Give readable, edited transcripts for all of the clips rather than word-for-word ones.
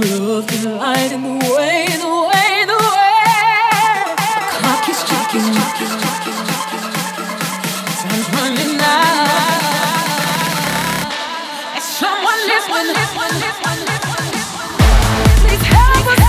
for love and light in the way, the way, the way. The clock is ticking, time's running out. And someone lives when please help us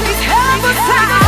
out. Please help us out.